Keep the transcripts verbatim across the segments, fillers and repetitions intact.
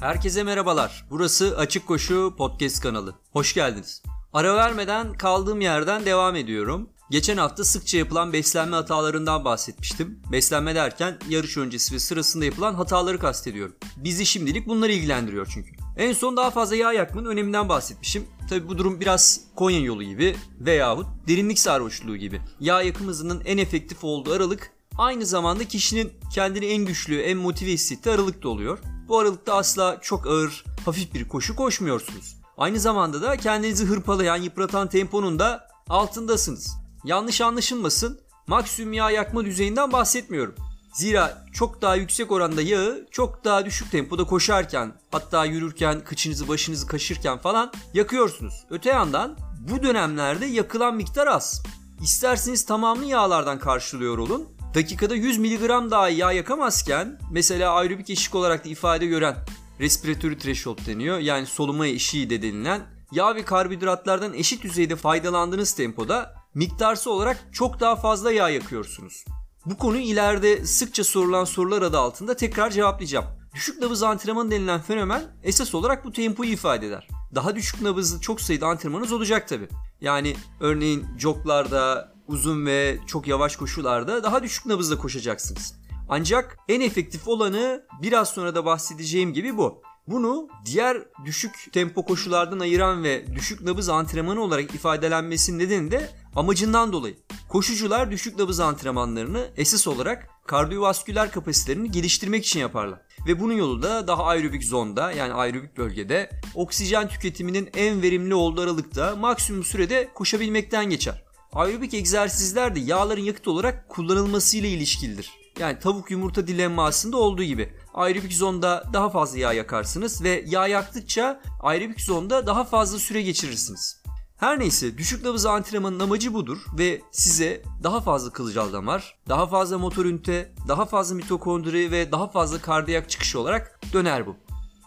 Herkese merhabalar. Burası Açık Koşu Podcast kanalı. Hoş geldiniz. Ara vermeden kaldığım yerden devam ediyorum. Geçen hafta sıkça yapılan beslenme hatalarından bahsetmiştim. Beslenme derken yarış öncesi ve sırasında yapılan hataları kastediyorum. Bizi şimdilik bunlar ilgilendiriyor çünkü. En son daha fazla yağ yakmanın öneminden bahsetmişim. Tabi bu durum biraz Konya yolu gibi veyahut derinlik sarhoşluğu gibi. Yağ yakım hızının en efektif olduğu aralık aynı zamanda kişinin kendini en güçlü, en motive hissettiği aralıkta oluyor. Bu aralıkta asla çok ağır, hafif bir koşu koşmuyorsunuz. Aynı zamanda da kendinizi hırpalayan, yıpratan temponun da altındasınız. Yanlış anlaşılmasın, maksimum yağ yakma düzeyinden bahsetmiyorum. Zira çok daha yüksek oranda yağı çok daha düşük tempoda koşarken, hatta yürürken, kıçınızı başınızı kaşırken falan yakıyorsunuz. Öte yandan bu dönemlerde yakılan miktar az. İsterseniz tamamını yağlardan karşılıyor olun. Dakikada yüz miligram daha yağ yakamazken, mesela aerobik eşik olarak da ifade gören respiratory threshold deniyor, yani solunma eşiği de denilen yağ ve karbonhidratlardan eşit düzeyde faydalandığınız tempoda miktarsal olarak çok daha fazla yağ yakıyorsunuz. Bu konuyu ileride sıkça sorulan sorular adı altında tekrar cevaplayacağım. Düşük nabız antrenmanı denilen fenomen esas olarak bu tempoyu ifade eder. Daha düşük nabızlı çok sayıda antrenmanınız olacak tabi. Yani örneğin joglarda, uzun ve çok yavaş koşularda daha düşük nabızla koşacaksınız. Ancak en efektif olanı biraz sonra da bahsedeceğim gibi bu. Bunu diğer düşük tempo koşulardan ayıran ve düşük nabız antrenmanı olarak ifadelenmesinin nedeni de amacından dolayı. Koşucular düşük nabız antrenmanlarını esas olarak kardiyovasküler kapasitelerini geliştirmek için yaparlar. Ve bunun yolu da daha aerobik zonda, yani aerobik bölgede oksijen tüketiminin en verimli olduğu aralıkta maksimum sürede koşabilmekten geçer. Aerobik egzersizler de yağların yakıt olarak kullanılmasıyla ilişkilidir. Yani tavuk yumurta dilemmasında olduğu gibi aerobik zonda daha fazla yağ yakarsınız ve yağ yaktıkça aerobik zonda daha fazla süre geçirirsiniz. Her neyse, düşük nabız antrenmanın amacı budur ve size daha fazla kılcal damar, daha fazla motor ünite, daha fazla mitokondri ve daha fazla kardiyak çıkışı olarak döner bu.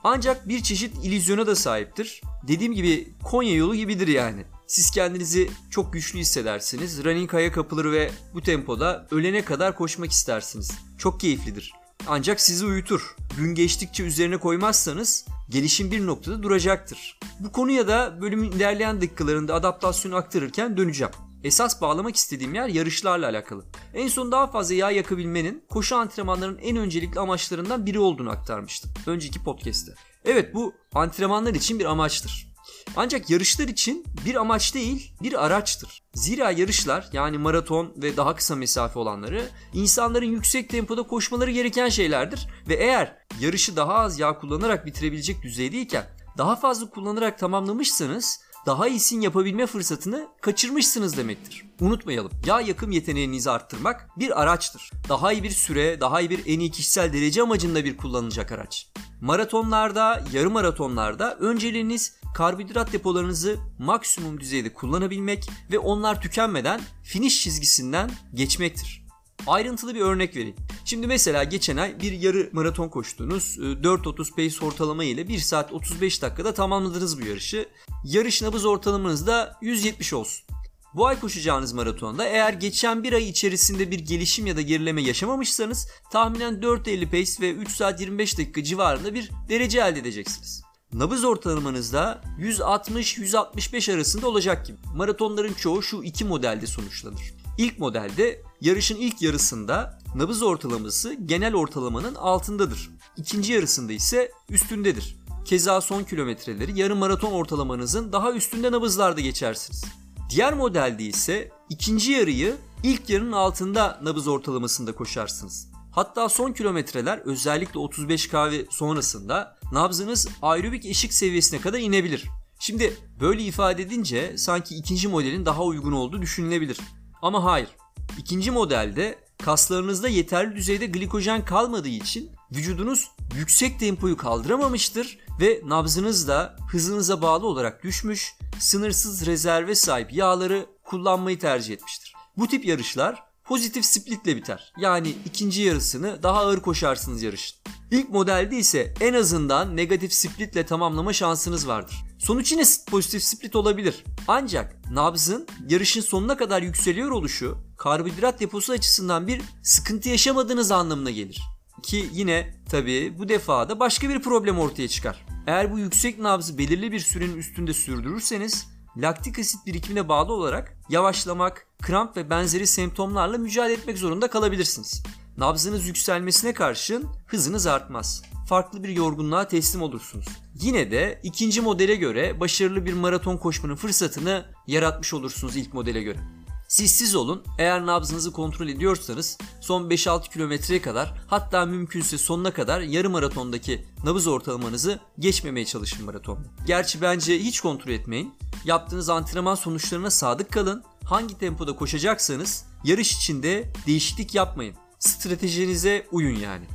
Ancak bir çeşit illüzyona da sahiptir. Dediğim gibi Konya yolu gibidir yani. Siz kendinizi çok güçlü hissedersiniz, running high'a kapılır ve bu tempoda ölene kadar koşmak istersiniz. Çok keyiflidir. Ancak sizi uyutur. Gün geçtikçe üzerine koymazsanız gelişim bir noktada duracaktır. Bu konuya da bölümün ilerleyen dakikalarında adaptasyonu aktarırken döneceğim. Esas bağlamak istediğim yer yarışlarla alakalı. En son daha fazla yağ yakabilmenin koşu antrenmanlarının en öncelikli amaçlarından biri olduğunu aktarmıştım önceki podcast'te. Evet, bu antrenmanlar için bir amaçtır. Ancak yarışlar için bir amaç değil, bir araçtır. Zira yarışlar, yani maraton ve daha kısa mesafe olanları, insanların yüksek tempoda koşmaları gereken şeylerdir ve eğer yarışı daha az yağ kullanarak bitirebilecek düzeydeyken daha fazla kullanarak tamamlamışsanız daha iyisini yapabilme fırsatını kaçırmışsınız demektir. Unutmayalım, yağ yakım yeteneğinizi arttırmak bir araçtır. Daha iyi bir süre, daha iyi bir en iyi kişisel derece amacında bir kullanılacak araç. Maratonlarda, yarım maratonlarda önceliğiniz karbonhidrat depolarınızı maksimum düzeyde kullanabilmek ve onlar tükenmeden finish çizgisinden geçmektir. Ayrıntılı bir örnek vereyim. Şimdi mesela geçen ay bir yarı maraton koştunuz. dört otuz pace ortalama ile bir saat otuz beş dakikada tamamladınız bu yarışı. Yarış nabız ortalamanız da yüz yetmiş olsun. Bu ay koşacağınız maratonda eğer geçen bir ay içerisinde bir gelişim ya da gerileme yaşamamışsanız tahminen dört elli pace ve üç saat yirmi beş dakika civarında bir derece elde edeceksiniz. Nabız ortalamanızda yüz altmış yüz altmış beş arasında olacak gibi. Maratonların çoğu şu iki modelde sonuçlanır. İlk modelde yarışın ilk yarısında nabız ortalaması genel ortalamanın altındadır. İkinci yarısında ise üstündedir. Keza son kilometreleri yarım maraton ortalamanızın daha üstünde nabızlarda geçersiniz. Diğer modelde ise ikinci yarıyı ilk yarının altında nabız ortalamasında koşarsınız. Hatta son kilometreler özellikle otuz beş kilometre ve sonrasında nabzınız aerobik eşik seviyesine kadar inebilir. Şimdi böyle ifade edince sanki ikinci modelin daha uygun olduğu düşünülebilir. Ama hayır. İkinci modelde kaslarınızda yeterli düzeyde glikojen kalmadığı için vücudunuz yüksek tempoyu kaldıramamıştır ve nabzınız da hızınıza bağlı olarak düşmüş, sınırsız rezerve sahip yağları kullanmayı tercih etmiştir. Bu tip yarışlar pozitif splitle biter. Yani ikinci yarısını daha ağır koşarsınız yarışın. İlk modelde ise en azından negatif splitle tamamlama şansınız vardır. Sonuç yine pozitif split olabilir. Ancak nabzın yarışın sonuna kadar yükseliyor oluşu karbonhidrat deposu açısından bir sıkıntı yaşamadığınız anlamına gelir. Ki yine tabii bu defa da başka bir problem ortaya çıkar. Eğer bu yüksek nabzı belirli bir sürenin üstünde sürdürürseniz laktik asit birikimine bağlı olarak yavaşlamak, kramp ve benzeri semptomlarla mücadele etmek zorunda kalabilirsiniz. Nabzınız yükselmesine karşın hızınız artmaz. Farklı bir yorgunluğa teslim olursunuz. Yine de ikinci modele göre başarılı bir maraton koşmanın fırsatını yaratmış olursunuz ilk modele göre. Siz siz olun, eğer nabzınızı kontrol ediyorsanız son beş altı kilometreye kadar, hatta mümkünse sonuna kadar yarım maratondaki nabız ortalamanızı geçmemeye çalışın maratonda. Gerçi bence hiç kontrol etmeyin. Yaptığınız antrenman sonuçlarına sadık kalın. Hangi tempoda koşacaksanız yarış içinde değişiklik yapmayın. Stratejinize uyun yani.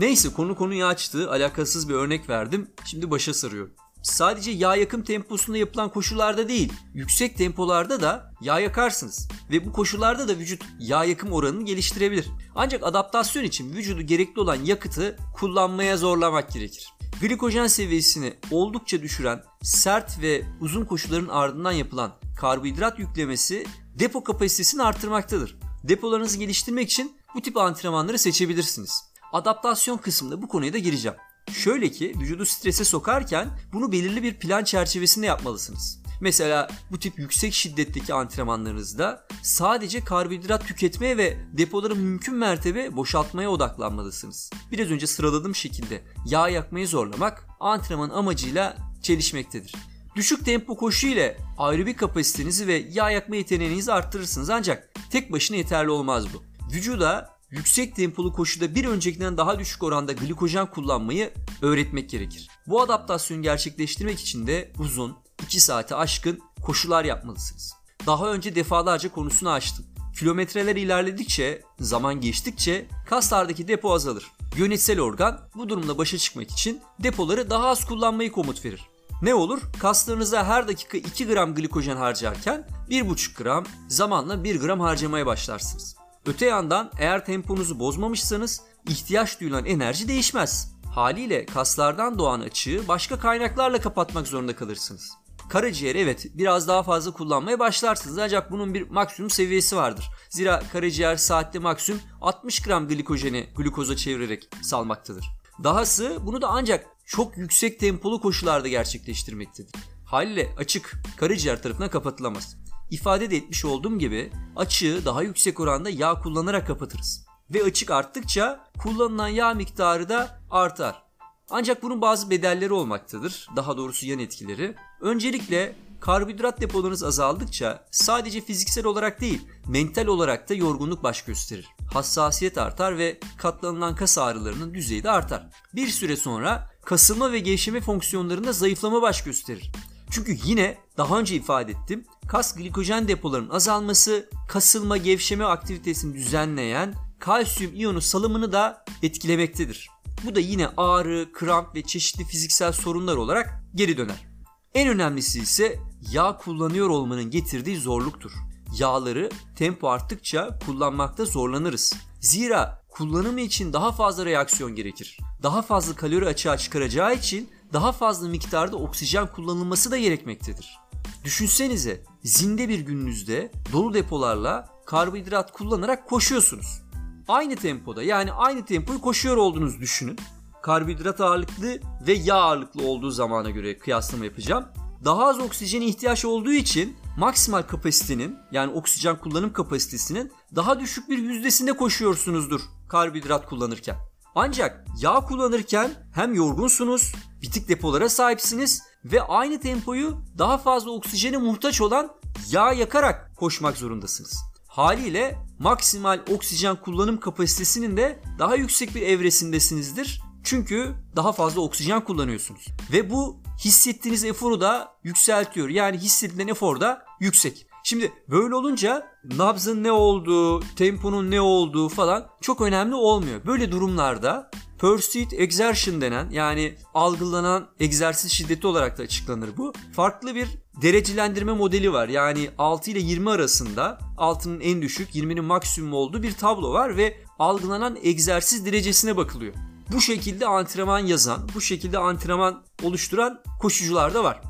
Neyse, konu konuyu açtı, alakasız bir örnek verdim, şimdi başa sarıyorum. Sadece yağ yakım temposunda yapılan koşularda değil, yüksek tempolarda da yağ yakarsınız ve bu koşularda da vücut yağ yakım oranını geliştirebilir. Ancak adaptasyon için vücudu gerekli olan yakıtı kullanmaya zorlamak gerekir. Glikojen seviyesini oldukça düşüren sert ve uzun koşuların ardından yapılan karbonhidrat yüklemesi depo kapasitesini artırmaktadır. Depolarınızı geliştirmek için bu tip antrenmanları seçebilirsiniz. Adaptasyon kısmında bu konuya da gireceğim. Şöyle ki, vücudu strese sokarken bunu belirli bir plan çerçevesinde yapmalısınız. Mesela bu tip yüksek şiddetteki antrenmanlarınızda sadece karbonhidrat tüketmeye ve depoları mümkün mertebe boşaltmaya odaklanmalısınız. Biraz önce sıraladığım şekilde yağ yakmayı zorlamak antrenman amacıyla çelişmektedir. Düşük tempo koşu ile aerobik kapasitenizi ve yağ yakma yeteneğinizi arttırırsınız, ancak tek başına yeterli olmaz bu. Vücuda yüksek tempolu koşuda bir öncekinden daha düşük oranda glikojen kullanmayı öğretmek gerekir. Bu adaptasyonu gerçekleştirmek için de uzun, iki saati aşkın koşular yapmalısınız. Daha önce defalarca konusunu açtım. Kilometreler ilerledikçe, zaman geçtikçe kaslardaki depo azalır. Yönetsel organ bu durumla başa çıkmak için depoları daha az kullanmayı komut verir. Ne olur? Kaslarınıza her dakika iki gram glikojen harcarken bir buçuk gram, zamanla bir gram harcamaya başlarsınız. Öte yandan eğer temponuzu bozmamışsanız ihtiyaç duyulan enerji değişmez. Haliyle kaslardan doğan açığı başka kaynaklarla kapatmak zorunda kalırsınız. Karaciğeri evet biraz daha fazla kullanmaya başlarsınız, ancak bunun bir maksimum seviyesi vardır. Zira karaciğer saatte maksimum altmış gram glikojeni glukoza çevirerek salmaktadır. Dahası bunu da ancak çok yüksek tempolu koşularda gerçekleştirmektedir. Haliyle açık karaciğer tarafına kapatılamaz. İfade de etmiş olduğum gibi açığı daha yüksek oranda yağ kullanarak kapatırız. Ve açık arttıkça kullanılan yağ miktarı da artar. Ancak bunun bazı bedelleri olmaktadır. Daha doğrusu yan etkileri. Öncelikle karbonhidrat depolarınız azaldıkça sadece fiziksel olarak değil, mental olarak da yorgunluk baş gösterir. Hassasiyet artar ve katlanılan kas ağrılarının düzeyi de artar. Bir süre sonra kasılma ve gevşeme fonksiyonlarında zayıflama baş gösterir. Çünkü yine daha önce ifade ettim, kas glikojen depolarının azalması kasılma gevşeme aktivitesini düzenleyen kalsiyum iyonu salımını da etkilemektedir. Bu da yine ağrı, kramp ve çeşitli fiziksel sorunlar olarak geri döner. En önemlisi ise yağ kullanıyor olmanın getirdiği zorluktur. Yağları tempo arttıkça kullanmakta zorlanırız. Zira kullanımı için daha fazla reaksiyon gerekir. Daha fazla kalori açığa çıkaracağı için daha fazla miktarda oksijen kullanılması da gerekmektedir. Düşünsenize, zinde bir gününüzde dolu depolarla karbonhidrat kullanarak koşuyorsunuz. Aynı tempoda, yani aynı tempoyu koşuyor olduğunuzu düşünün. Karbonhidrat ağırlıklı ve yağ ağırlıklı olduğu zamana göre kıyaslama yapacağım. Daha az oksijene ihtiyaç olduğu için maksimal kapasitenin, yani oksijen kullanım kapasitesinin daha düşük bir yüzdesinde koşuyorsunuzdur karbonhidrat kullanırken. Ancak yağ kullanırken hem yorgunsunuz, bitik depolara sahipsiniz ve aynı tempoyu daha fazla oksijene muhtaç olan yağ yakarak koşmak zorundasınız. Haliyle maksimal oksijen kullanım kapasitesinin de daha yüksek bir evresindesinizdir. Çünkü daha fazla oksijen kullanıyorsunuz. Ve bu hissettiğiniz eforu da yükseltiyor. Yani hissedilen efor da yüksek. Şimdi böyle olunca nabzın ne olduğu, temponun ne olduğu falan çok önemli olmuyor. Böyle durumlarda perceived exertion denen, yani algılanan egzersiz şiddeti olarak da açıklanır bu. Farklı bir derecelendirme modeli var. Yani altı ile yirmi arasında, altının en düşük, yirminin maksimum olduğu bir tablo var ve algılanan egzersiz derecesine bakılıyor. Bu şekilde antrenman yazan, bu şekilde antrenman oluşturan koşucular da var.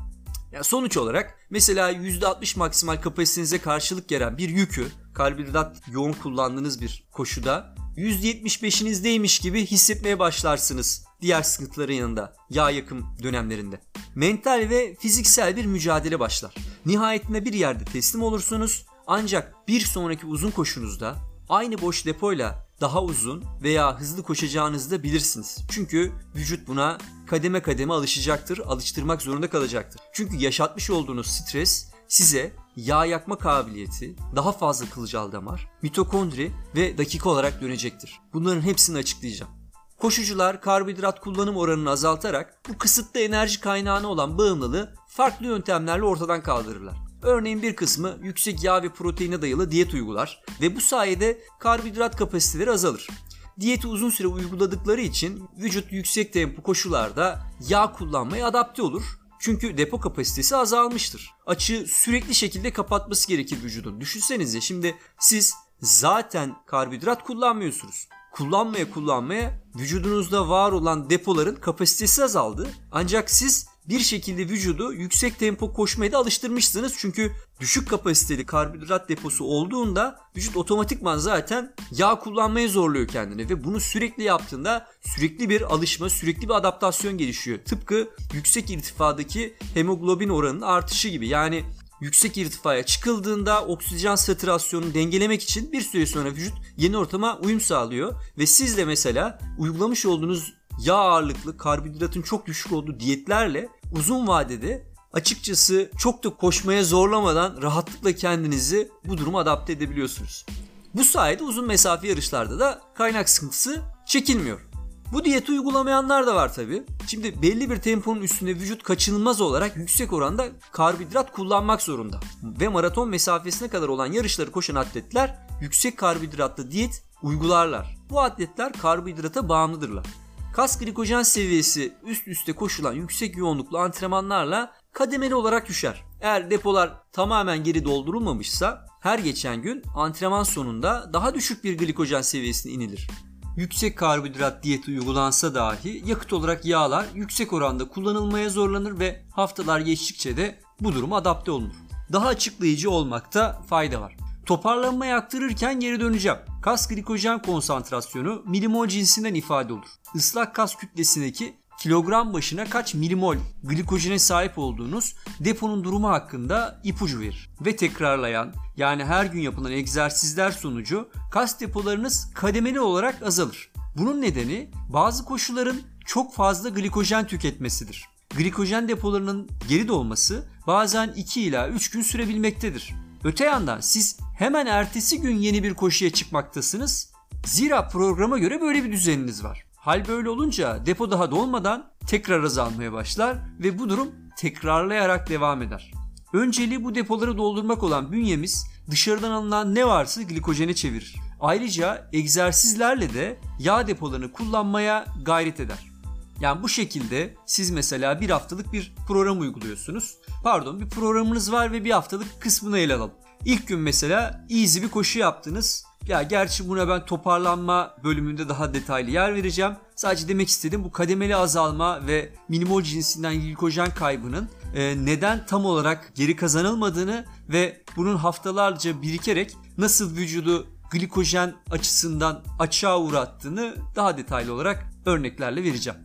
Yani sonuç olarak mesela yüzde altmış maksimal kapasitenize karşılık gelen bir yükü, karbonhidrat yoğun kullandığınız bir koşuda yüzde yetmiş beşinizdeymiş gibi hissetmeye başlarsınız diğer sıkıntıların yanında yağ yakım dönemlerinde. Mental ve fiziksel bir mücadele başlar. Nihayetinde bir yerde teslim olursunuz ancak bir sonraki uzun koşunuzda aynı boş depoyla daha uzun veya hızlı koşacağınızı da bilirsiniz. Çünkü vücut buna kademe kademe alışacaktır, alıştırmak zorunda kalacaktır. Çünkü yaşatmış olduğunuz stres size yağ yakma kabiliyeti, daha fazla kılcal damar, mitokondri ve dakika olarak dönecektir. Bunların hepsini açıklayacağım. Koşucular karbonhidrat kullanım oranını azaltarak bu kısıtlı enerji kaynağına olan bağımlılığı farklı yöntemlerle ortadan kaldırırlar. Örneğin bir kısmı yüksek yağ ve proteine dayalı diyet uygular ve bu sayede karbonhidrat kapasiteleri azalır. Diyeti uzun süre uyguladıkları için vücut yüksek tempo koşularda yağ kullanmaya adapte olur. Çünkü depo kapasitesi azalmıştır. Açığı sürekli şekilde kapatması gerekir vücudun. Düşünsenize şimdi siz zaten karbonhidrat kullanmıyorsunuz. Kullanmaya kullanmaya vücudunuzda var olan depoların kapasitesi azaldı. Ancak siz bir şekilde vücudu yüksek tempo koşmaya da alıştırmışsınız. Çünkü düşük kapasiteli karbonhidrat deposu olduğunda vücut otomatikman zaten yağ kullanmaya zorluyor kendini. Ve bunu sürekli yaptığında sürekli bir alışma, sürekli bir adaptasyon gelişiyor. Tıpkı yüksek irtifadaki hemoglobin oranının artışı gibi. Yani yüksek irtifaya çıkıldığında oksijen satürasyonunu dengelemek için bir süre sonra vücut yeni ortama uyum sağlıyor. Ve siz de mesela uygulamış olduğunuz yağ ağırlıklı, karbonhidratın çok düşük olduğu diyetlerle uzun vadede açıkçası çok da koşmaya zorlamadan rahatlıkla kendinizi bu duruma adapte edebiliyorsunuz. Bu sayede uzun mesafe yarışlarda da kaynak sıkıntısı çekilmiyor. Bu diyeti uygulamayanlar da var tabi. Şimdi belli bir temponun üstünde vücut kaçınılmaz olarak yüksek oranda karbonhidrat kullanmak zorunda. Ve maraton mesafesine kadar olan yarışları koşan atletler yüksek karbonhidratlı diyet uygularlar. Bu atletler karbonhidrata bağımlıdırlar. Kas glikojen seviyesi üst üste koşulan yüksek yoğunluklu antrenmanlarla kademeli olarak düşer. Eğer depolar tamamen geri doldurulmamışsa her geçen gün antrenman sonunda daha düşük bir glikojen seviyesine inilir. Yüksek karbonhidrat diyeti uygulansa dahi yakıt olarak yağlar yüksek oranda kullanılmaya zorlanır ve haftalar geçtikçe de bu duruma adapte olunur. Daha açıklayıcı olmakta fayda var. Toparlanmayı aktarırken geri döneceğim. Kas glikojen konsantrasyonu milimol cinsinden ifade olur. Islak kas kütlesindeki kilogram başına kaç milimol glikojene sahip olduğunuz deponun durumu hakkında ipucu verir. Ve tekrarlayan, yani her gün yapılan egzersizler sonucu kas depolarınız kademeli olarak azalır. Bunun nedeni bazı koşulların çok fazla glikojen tüketmesidir. Glikojen depolarının geri dolması bazen iki ila üç gün sürebilmektedir. Öte yandan siz hemen ertesi gün yeni bir koşuya çıkmaktasınız. Zira programa göre böyle bir düzeniniz var. Hal böyle olunca depo daha dolmadan tekrar azalmaya başlar ve bu durum tekrarlayarak devam eder. Önceliği bu depoları doldurmak olan bünyemiz dışarıdan alınan ne varsa glikojene çevirir. Ayrıca egzersizlerle de yağ depolarını kullanmaya gayret eder. Yani bu şekilde siz mesela bir haftalık bir program uyguluyorsunuz. Pardon bir programınız var ve bir haftalık kısmını ele alalım. İlk gün mesela easy bir koşu yaptınız. Ya gerçi buna ben toparlanma bölümünde daha detaylı yer vereceğim. Sadece demek istedim bu kademeli azalma ve milimol cinsinden glikojen kaybının neden tam olarak geri kazanılmadığını ve bunun haftalarca birikerek nasıl vücudu glikojen açısından açığa uğrattığını daha detaylı olarak örneklerle vereceğim.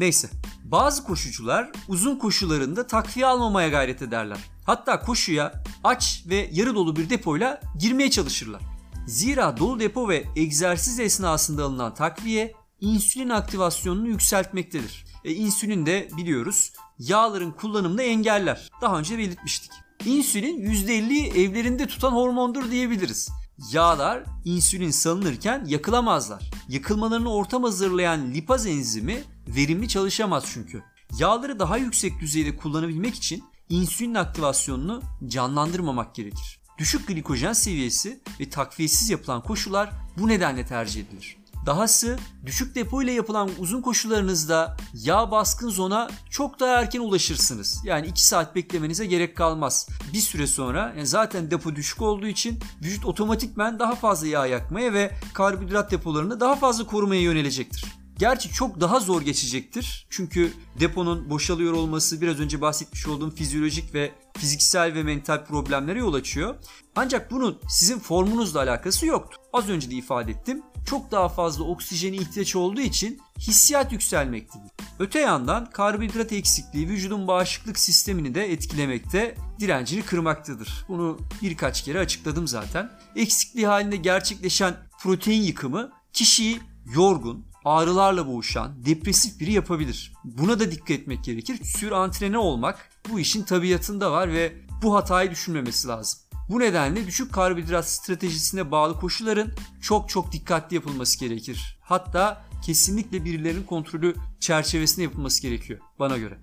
Neyse, bazı koşucular uzun koşularında takviye almamaya gayret ederler. Hatta koşuya aç ve yarı dolu bir depoyla girmeye çalışırlar. Zira dolu depo ve egzersiz esnasında alınan takviye insülin aktivasyonunu yükseltmektedir. E, insülin de biliyoruz yağların kullanımını engeller. Daha önce belirtmiştik. İnsülin yüzde elliyi evlerinde tutan hormondur diyebiliriz. Yağlar insülin salınırken yakılamazlar. Yakılmalarını ortam hazırlayan lipaz enzimi verimli çalışamaz çünkü. Yağları daha yüksek düzeyde kullanabilmek için insülin aktivasyonunu canlandırmamak gerekir. Düşük glikojen seviyesi ve takviyesiz yapılan koşular bu nedenle tercih edilir. Dahası düşük depo ile yapılan uzun koşularınızda yağ baskın zona çok daha erken ulaşırsınız. Yani iki saat beklemenize gerek kalmaz. Bir süre sonra yani zaten depo düşük olduğu için vücut otomatikmen daha fazla yağ yakmaya ve karbonhidrat depolarını daha fazla korumaya yönelecektir. Gerçi çok daha zor geçecektir. Çünkü deponun boşalıyor olması biraz önce bahsetmiş olduğum fizyolojik ve fiziksel ve mental problemlere yol açıyor. Ancak bunun sizin formunuzla alakası yoktur. Az önce de ifade ettim. Çok daha fazla oksijene ihtiyaç olduğu için hissiyat yükselmektedir. Öte yandan karbonhidrat eksikliği vücudun bağışıklık sistemini de etkilemekte, direncini kırmaktadır. Bunu birkaç kere açıkladım zaten. Eksikliği halinde gerçekleşen protein yıkımı kişiyi yorgun, ağrılarla boğuşan, depresif biri yapabilir. Buna da dikkat etmek gerekir. Sürantrene olmak bu işin tabiatında var ve bu hatayı düşünmemesi lazım. Bu nedenle düşük karbonhidrat stratejisine bağlı koşulların çok çok dikkatli yapılması gerekir. Hatta kesinlikle birilerinin kontrolü çerçevesinde yapılması gerekiyor bana göre.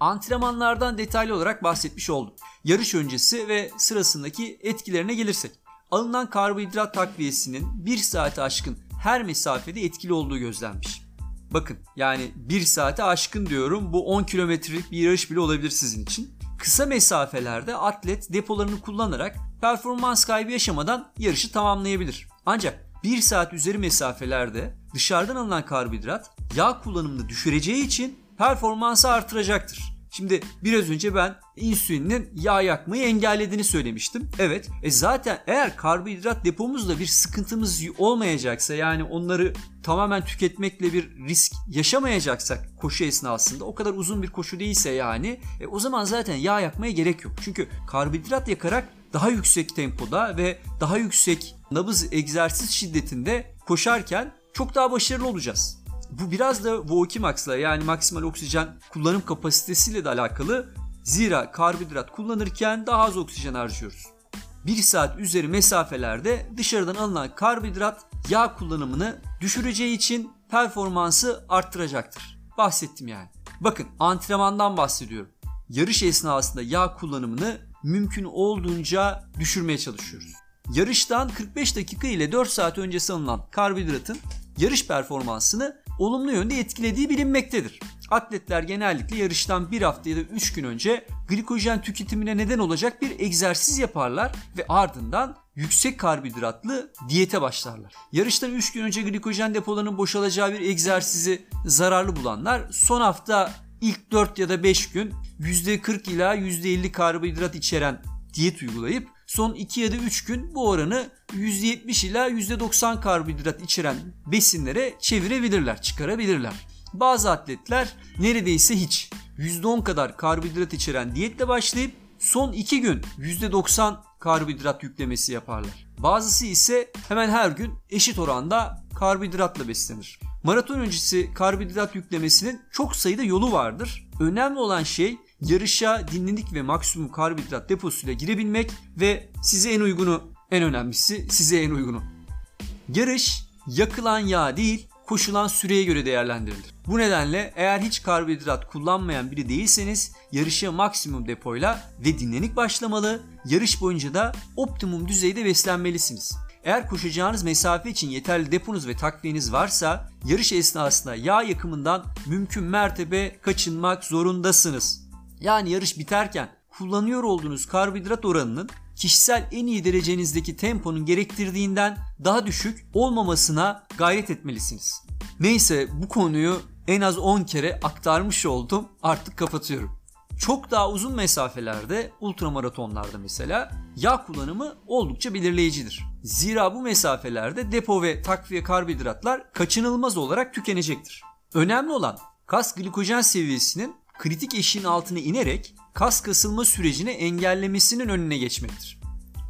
Antrenmanlardan detaylı olarak bahsetmiş oldum. Yarış öncesi ve sırasındaki etkilerine gelirsek, alınan karbonhidrat takviyesinin bir saate aşkın her mesafede etkili olduğu gözlenmiş. Bakın, yani bir saate aşkın diyorum, bu on kilometrelik bir yarış bile olabilir sizin için. Kısa mesafelerde atlet depolarını kullanarak performans kaybı yaşamadan yarışı tamamlayabilir. Ancak bir saat üzeri mesafelerde dışarıdan alınan karbonhidrat yağ kullanımını düşüreceği için performansı artıracaktır. Şimdi biraz önce ben insülinin yağ yakmayı engellediğini söylemiştim. Evet, e zaten eğer karbonhidrat depomuzda bir sıkıntımız olmayacaksa, yani onları tamamen tüketmekle bir risk yaşamayacaksak koşu esnasında, o kadar uzun bir koşu değilse yani, e o zaman zaten yağ yakmaya gerek yok. Çünkü karbonhidrat yakarak daha yüksek tempoda ve daha yüksek nabız egzersiz şiddetinde koşarken çok daha başarılı olacağız. Bu biraz da V O iki max'la, yani maksimal oksijen kullanım kapasitesiyle de alakalı. Zira karbonhidrat kullanırken daha az oksijen harcıyoruz. bir saat üzeri mesafelerde dışarıdan alınan karbonhidrat yağ kullanımını düşüreceği için performansı arttıracaktır. Bahsettim yani. Bakın, antrenmandan bahsediyorum. Yarış esnasında yağ kullanımını mümkün olduğunca düşürmeye çalışıyoruz. Yarıştan kırk beş dakika ile dört saat öncesi alınan karbonhidratın yarış performansını olumlu yönde etkilediği bilinmektedir. Atletler genellikle yarıştan bir hafta ya da üç gün önce glikojen tüketimine neden olacak bir egzersiz yaparlar ve ardından yüksek karbonhidratlı diyete başlarlar. Yarıştan üç gün önce glikojen depolarının boşalacağı bir egzersizi zararlı bulanlar son hafta ilk dört ya da beş gün yüzde kırk ila yüzde elli karbonhidrat içeren diyet uygulayıp son iki ya da üç gün bu oranı yüzde yetmiş ila yüzde doksan karbonhidrat içeren besinlere çevirebilirler, çıkarabilirler. Bazı atletler neredeyse hiç yüzde on kadar karbonhidrat içeren diyetle başlayıp son iki gün yüzde doksan karbonhidrat yüklemesi yaparlar. Bazısı ise hemen her gün eşit oranda karbonhidratla beslenir. Maraton öncesi karbonhidrat yüklemesinin çok sayıda yolu vardır. Önemli olan şey yarışa dinlenlik ve maksimum karbonhidrat deposuyla girebilmek ve size en uygunu, en önemlisi size en uygunu. Yarış yakılan yağ değil, koşulan süreye göre değerlendirilir. Bu nedenle eğer hiç karbonhidrat kullanmayan biri değilseniz yarışa maksimum depoyla ve dinlenlik başlamalı, yarış boyunca da optimum düzeyde beslenmelisiniz. Eğer koşacağınız mesafe için yeterli deponuz ve takviyeniz varsa yarış esnasında yağ yakımından mümkün mertebe kaçınmak zorundasınız. Yani yarış biterken kullanıyor olduğunuz karbonhidrat oranının kişisel en iyi derecenizdeki temponun gerektirdiğinden daha düşük olmamasına gayret etmelisiniz. Neyse, bu konuyu en az on kere aktarmış oldum. Artık kapatıyorum. Çok daha uzun mesafelerde, ultramaratonlarda mesela yağ kullanımı oldukça belirleyicidir. Zira bu mesafelerde depo ve takviye karbonhidratlar kaçınılmaz olarak tükenecektir. Önemli olan kas glikojen seviyesinin kritik eşiğin altına inerek kas kasılma sürecini engellemesinin önüne geçmektir.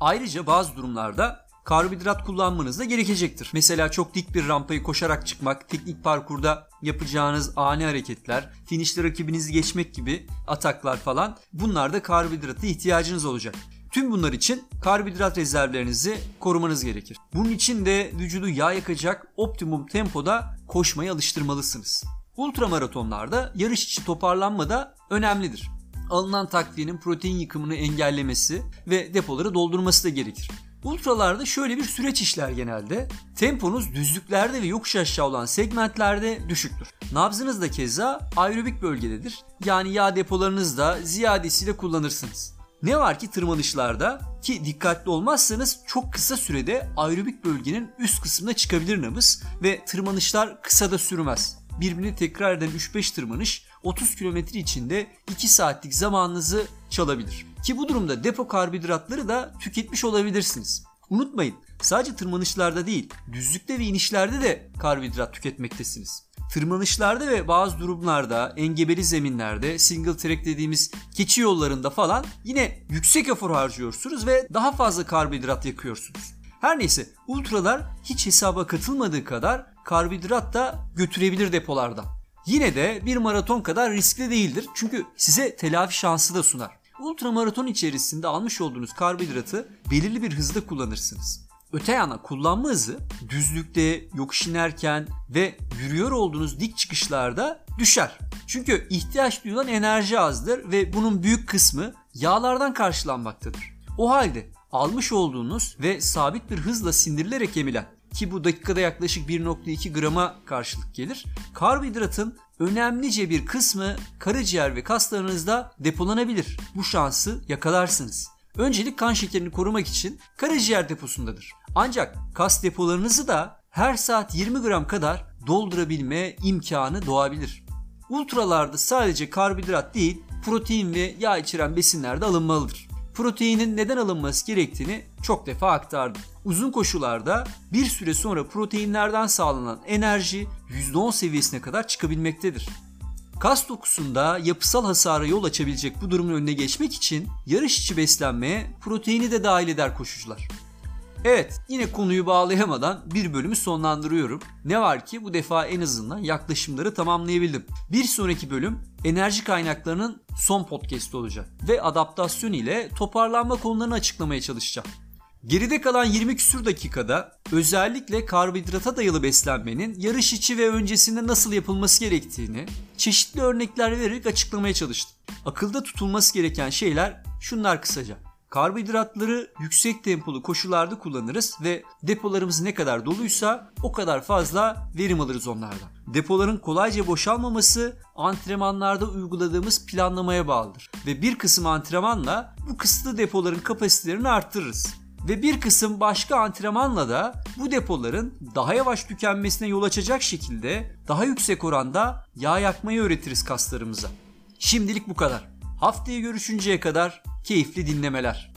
Ayrıca bazı durumlarda karbonhidrat kullanmanız da gerekecektir. Mesela çok dik bir rampayı koşarak çıkmak, teknik parkurda yapacağınız ani hareketler, finişte rakibinizi geçmek gibi ataklar falan, bunlarda karbonhidrata ihtiyacınız olacak. Tüm bunlar için karbonhidrat rezervlerinizi korumanız gerekir. Bunun için de vücudu yağ yakacak optimum tempoda koşmaya alıştırmalısınız. Ultramaratonlarda yarış içi toparlanma da önemlidir. Alınan takviyenin protein yıkımını engellemesi ve depoları doldurması da gerekir. Ultralarda şöyle bir süreç işler genelde. Temponuz düzlüklerde ve yokuş aşağı olan segmentlerde düşüktür. Nabzınız da keza aerobik bölgededir. Yani yağ depolarınızı da ziyadesiyle kullanırsınız. Ne var ki tırmanışlarda, ki dikkatli olmazsanız çok kısa sürede aerobik bölgenin üst kısmına çıkabilir nabız ve tırmanışlar kısa da sürmez. Birbirini tekrar eden üç beş tırmanış otuz kilometre içinde iki saatlik zamanınızı çalabilir. Ki bu durumda depo karbonhidratları da tüketmiş olabilirsiniz. Unutmayın, sadece tırmanışlarda değil, düzlükte ve inişlerde de karbonhidrat tüketmektesiniz. Tırmanışlarda ve bazı durumlarda engebeli zeminlerde, single track dediğimiz keçi yollarında falan yine yüksek efor harcıyorsunuz ve daha fazla karbonhidrat yakıyorsunuz. Her neyse, ultralar hiç hesaba katılmadığı kadar karbonhidrat da götürebilir depolardan. Yine de bir maraton kadar riskli değildir çünkü size telafi şansı da sunar. Ultramaraton içerisinde almış olduğunuz karbonhidratı belirli bir hızda kullanırsınız. Öte yana kullanma hızı düzlükte, yokuş inerken ve yürüyor olduğunuz dik çıkışlarda düşer. Çünkü ihtiyaç duyulan enerji azdır ve bunun büyük kısmı yağlardan karşılanmaktadır. O halde almış olduğunuz ve sabit bir hızla sindirilerek emilen, ki bu dakikada yaklaşık bir nokta iki grama karşılık gelir, karbonhidratın önemlice bir kısmı karaciğer ve kaslarınızda depolanabilir. Bu şansı yakalarsınız. Öncelik kan şekerini korumak için karaciğer deposundadır. Ancak kas depolarınızı da her saat yirmi gram kadar doldurabilme imkanı doğabilir. Ultralarda sadece karbonhidrat değil, protein ve yağ içeren besinler de alınmalıdır. Proteinin neden alınması gerektiğini çok defa aktardım. Uzun koşularda bir süre sonra proteinlerden sağlanan enerji yüzde on seviyesine kadar çıkabilmektedir. Kas dokusunda yapısal hasara yol açabilecek bu durumun önüne geçmek için yarış içi beslenmeye proteini de dahil eder koşucular. Evet, yine konuyu bağlayamadan bir bölümü sonlandırıyorum. Ne var ki bu defa en azından yaklaşımları tamamlayabildim. Bir sonraki bölüm enerji kaynaklarının son podcast'ı olacak ve adaptasyon ile toparlanma konularını açıklamaya çalışacağım. Geride kalan yirmi küsur dakikada özellikle karbonhidrata dayalı beslenmenin yarış içi ve öncesinde nasıl yapılması gerektiğini çeşitli örnekler vererek açıklamaya çalıştım. Akılda tutulması gereken şeyler şunlar kısaca. Karbonhidratları yüksek tempolu koşularda kullanırız ve depolarımız ne kadar doluysa o kadar fazla verim alırız onlardan. Depoların kolayca boşalmaması antrenmanlarda uyguladığımız planlamaya bağlıdır ve bir kısım antrenmanla bu kısıtlı depoların kapasitelerini arttırırız. Ve bir kısım başka antrenmanla da bu depoların daha yavaş tükenmesine yol açacak şekilde daha yüksek oranda yağ yakmayı öğretiriz kaslarımıza. Şimdilik bu kadar. Haftaya görüşünceye kadar keyifli dinlemeler.